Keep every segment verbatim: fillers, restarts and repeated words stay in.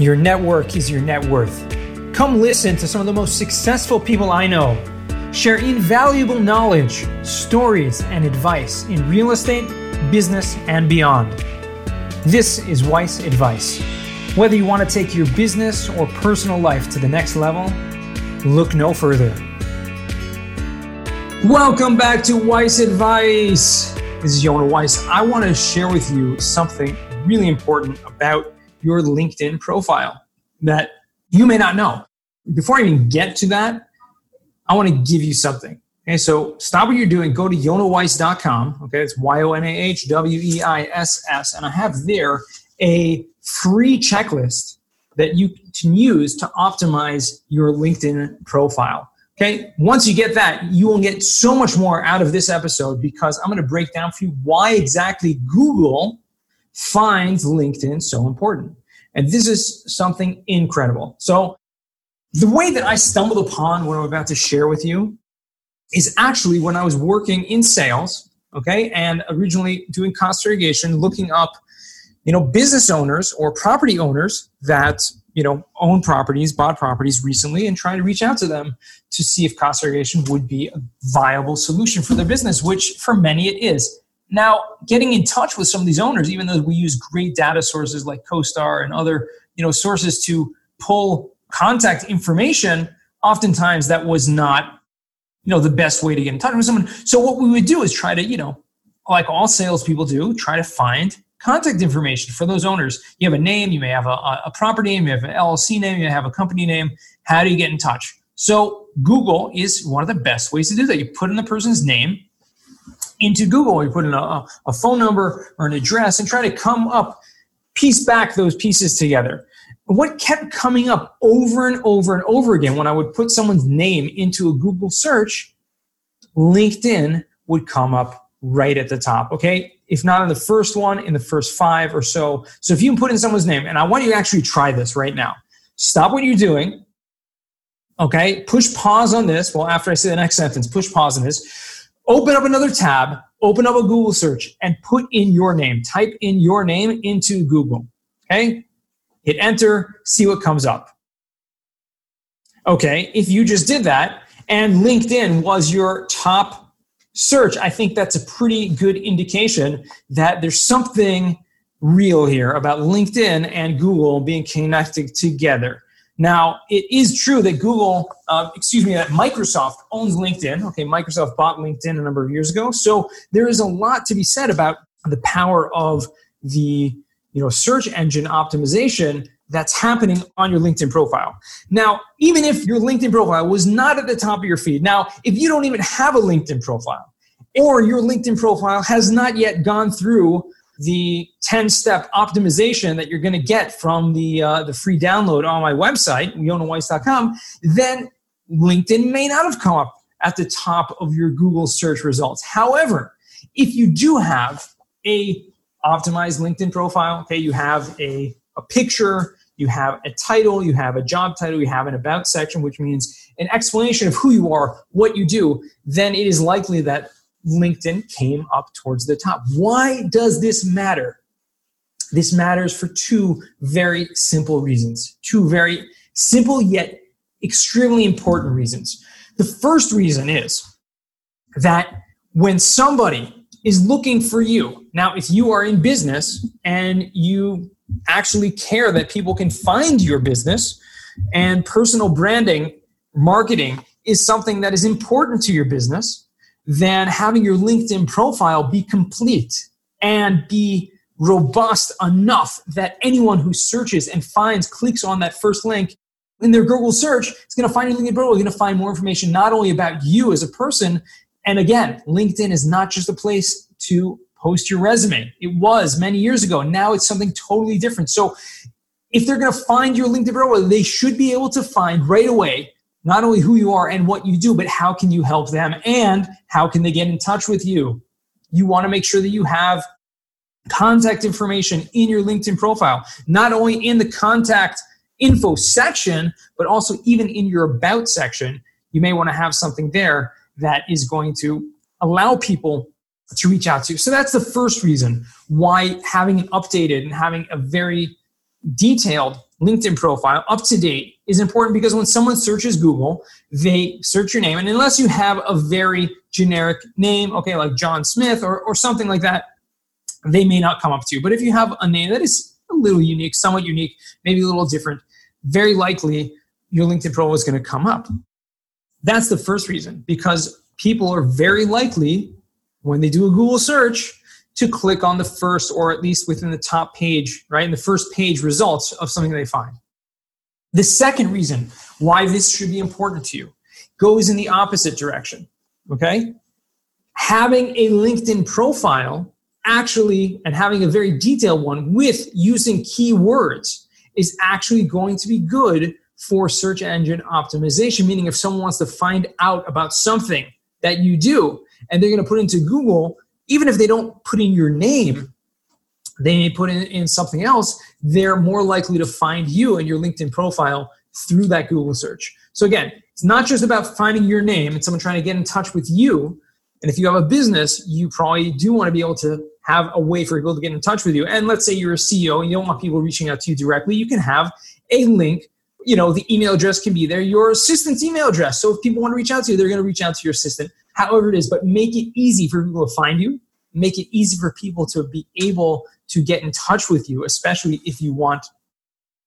Your network is your net worth. Come listen to some of the most successful people I know share invaluable knowledge, stories, and advice in real estate, business, and beyond. This is Weiss Advice. Whether you want to take your business or personal life to the next level, look no further. Welcome back to Weiss Advice. This is Yonah Weiss. I want to share with you something really important about your LinkedIn profile that you may not know. Before I even get to that, I want to give you something. Okay, so stop what you're doing. Go to yonah weiss dot com. Okay, it's Y O N A H W E I S S. And I have there a free checklist that you can use to optimize your LinkedIn profile. Okay, once you get that, you will get so much more out of this episode because I'm going to break down for you why exactly Google finds LinkedIn so important. And this is something incredible. So the way that I stumbled upon what I'm about to share with you is actually when I was working in sales, okay, and originally doing cost segregation, looking up, you know, business owners or property owners that, you know, own properties, bought properties recently, and trying to reach out to them to see if cost segregation would be a viable solution for their business, which for many it is. Now, getting in touch with some of these owners, even though we use great data sources like CoStar and other, you know, sources to pull contact information, oftentimes that was not, you know, the best way to get in touch with someone. So what we would do is try to, you know, like all salespeople do, try to find contact information for those owners. You have a name, you may have a, a property name, you have an L L C name, you have a company name. How do you get in touch? So Google is one of the best ways to do that. You put in the person's name into Google, you put in a, a phone number or an address and try to come up, piece back those pieces together. What kept coming up over and over and over again when I would put someone's name into a Google search, LinkedIn would come up right at the top, okay? If not in the first one, in the first five or so. So if you put in someone's name, and I want you to actually try this right now. Stop what you're doing, okay? Push pause on this. Well, after I say the next sentence, push pause on this. Open up another tab, open up a Google search, and put in your name. Type in your name into Google, okay? Hit enter, see what comes up. Okay, if you just did that and LinkedIn was your top search, I think that's a pretty good indication that there's something real here about LinkedIn and Google being connected together. Now, it is true that Google, uh, excuse me, that Microsoft owns LinkedIn. Okay, Microsoft bought LinkedIn a number of years ago. So there is a lot to be said about the power of the you know, search engine optimization that's happening on your LinkedIn profile. Now, even if your LinkedIn profile was not at the top of your feed, now, if you don't even have a LinkedIn profile or your LinkedIn profile has not yet gone through the ten-step optimization that you're going to get from the uh, the free download on my website, yonah weiss dot com, then LinkedIn may not have come up at the top of your Google search results. However, if you do have a optimized LinkedIn profile. Okay, you have a, a picture, you have a title, you have a job title, you have an about section, which means an explanation of who you are, what you do, then it is likely that LinkedIn came up towards the top. Why does this matter? This matters for two very simple reasons, two very simple yet extremely important reasons. The first reason is that when somebody is looking for you. Now, if you are in business and you actually care that people can find your business and personal branding, marketing is something that is important to your business, then having your LinkedIn profile be complete and be robust enough that anyone who searches and finds, clicks on that first link in their Google search is going to find your LinkedIn profile, going to find more information not only about you as a person. And again, LinkedIn is not just a place to post your resume. It was many years ago. Now it's something totally different. So if they're going to find your LinkedIn profile, they should be able to find right away not only who you are and what you do, but how can you help them and how can they get in touch with you? You want to make sure that you have contact information in your LinkedIn profile, not only in the contact info section, but also even in your about section. You may want to have something there that is going to allow people to reach out to you. So that's the first reason why having an updated and having a very detailed LinkedIn profile up to date is important because when someone searches Google, they search your name. And unless you have a very generic name, okay, like John Smith or, or something like that, they may not come up to you. But if you have a name that is a little unique, somewhat unique, maybe a little different, very likely your LinkedIn profile is going to come up. That's the first reason, because people are very likely, when they do a Google search, to click on the first, or at least within the top page, right? In the first page results of something they find. The second reason why this should be important to you goes in the opposite direction, okay? Having a LinkedIn profile actually, and having a very detailed one with using keywords, is actually going to be good for search engine optimization, meaning if someone wants to find out about something that you do and they're going to put into Google, even if they don't put in your name, they may put in, in something else, they're more likely to find you and your LinkedIn profile through that Google search. So again, it's not just about finding your name and someone trying to get in touch with you. And if you have a business, you probably do want to be able to have a way for people to get in touch with you. And let's say you're a C E O and you don't want people reaching out to you directly, you can have a link. You know, the email address can be there, your assistant's email address. So if people want to reach out to you, they're going to reach out to your assistant, however it is, but make it easy for people to find you. Make it easy for people to be able to get in touch with you, especially if you want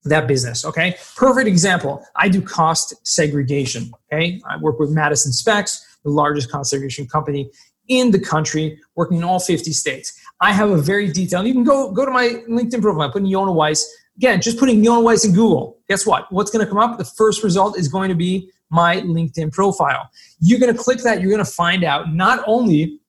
that business, okay? Perfect example. I do cost segregation, okay? I work with Madison Specs, the largest cost segregation company in the country, working in all fifty states. I have a very detailed, you can go, go to my LinkedIn profile, put in Yonah Weiss. Again, just putting Yonah Weiss in Google, guess what? What's going to come up? The first result is going to be my LinkedIn profile. You're going to click that. You're going to find out not only,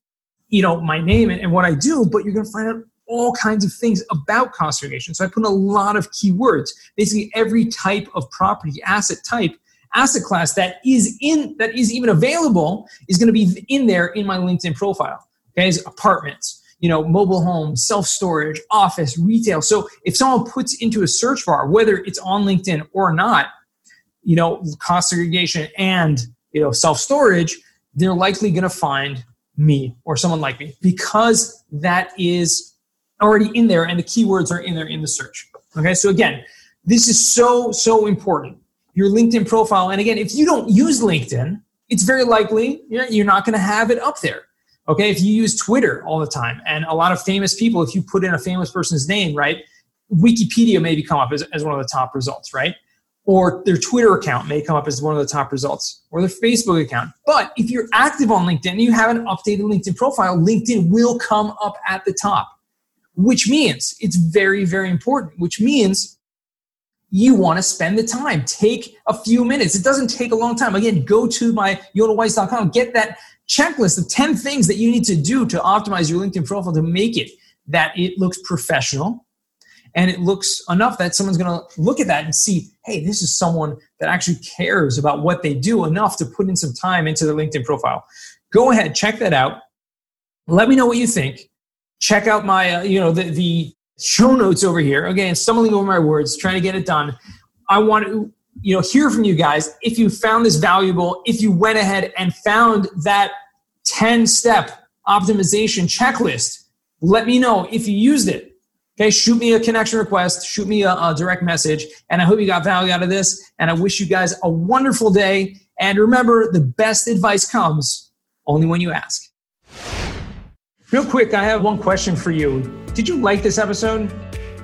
you know, my name and, and what I do, but you're going to find out all kinds of things about cost segregation. So I put in a lot of keywords, basically every type of property, asset type, asset class that is in, that is even available is going to be in there in my LinkedIn profile. Okay, it's apartments, you know, mobile homes, self-storage, office, retail. So if someone puts into a search bar, whether it's on LinkedIn or not, you know, cost segregation and, you know, self-storage, they're likely going to find me or someone like me because that is already in there and the keywords are in there in the search. Okay. So again, this is so, so important. Your LinkedIn profile. And again, if you don't use LinkedIn, it's very likely you're not going to have it up there. Okay, if you use Twitter all the time, and a lot of famous people, if you put in a famous person's name, right, Wikipedia may come up as, as one of the top results, right? Or their Twitter account may come up as one of the top results, or their Facebook account. But if you're active on LinkedIn and you have an updated LinkedIn profile, LinkedIn will come up at the top, which means it's very, very important, which means you want to spend the time. Take a few minutes. It doesn't take a long time. Again, go to my yonah weiss dot com, get that checklist of ten things that you need to do to optimize your LinkedIn profile to make it that it looks professional and it looks enough that someone's going to look at that and see, hey, this is someone that actually cares about what they do enough to put in some time into their LinkedIn profile. Go ahead, check that out. Let me know what you think. Check out my, uh, you know, the, the show notes over here. Again, stumbling over my words, trying to get it done. I want to, you know, hear from you guys. If you found this valuable, if you went ahead and found that ten step optimization checklist, let me know if you used it. Okay. Shoot me a connection request, shoot me a, a direct message. And I hope you got value out of this. And I wish you guys a wonderful day. And remember, the best advice comes only when you ask. Real quick, I have one question for you. Did you like this episode?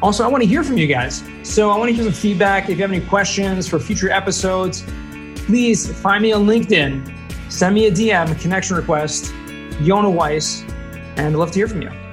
Also, I want to hear from you guys. So I want to hear some feedback. If you have any questions for future episodes, please find me on LinkedIn, send me a D M, a connection request, Yonah Weiss, and I'd love to hear from you.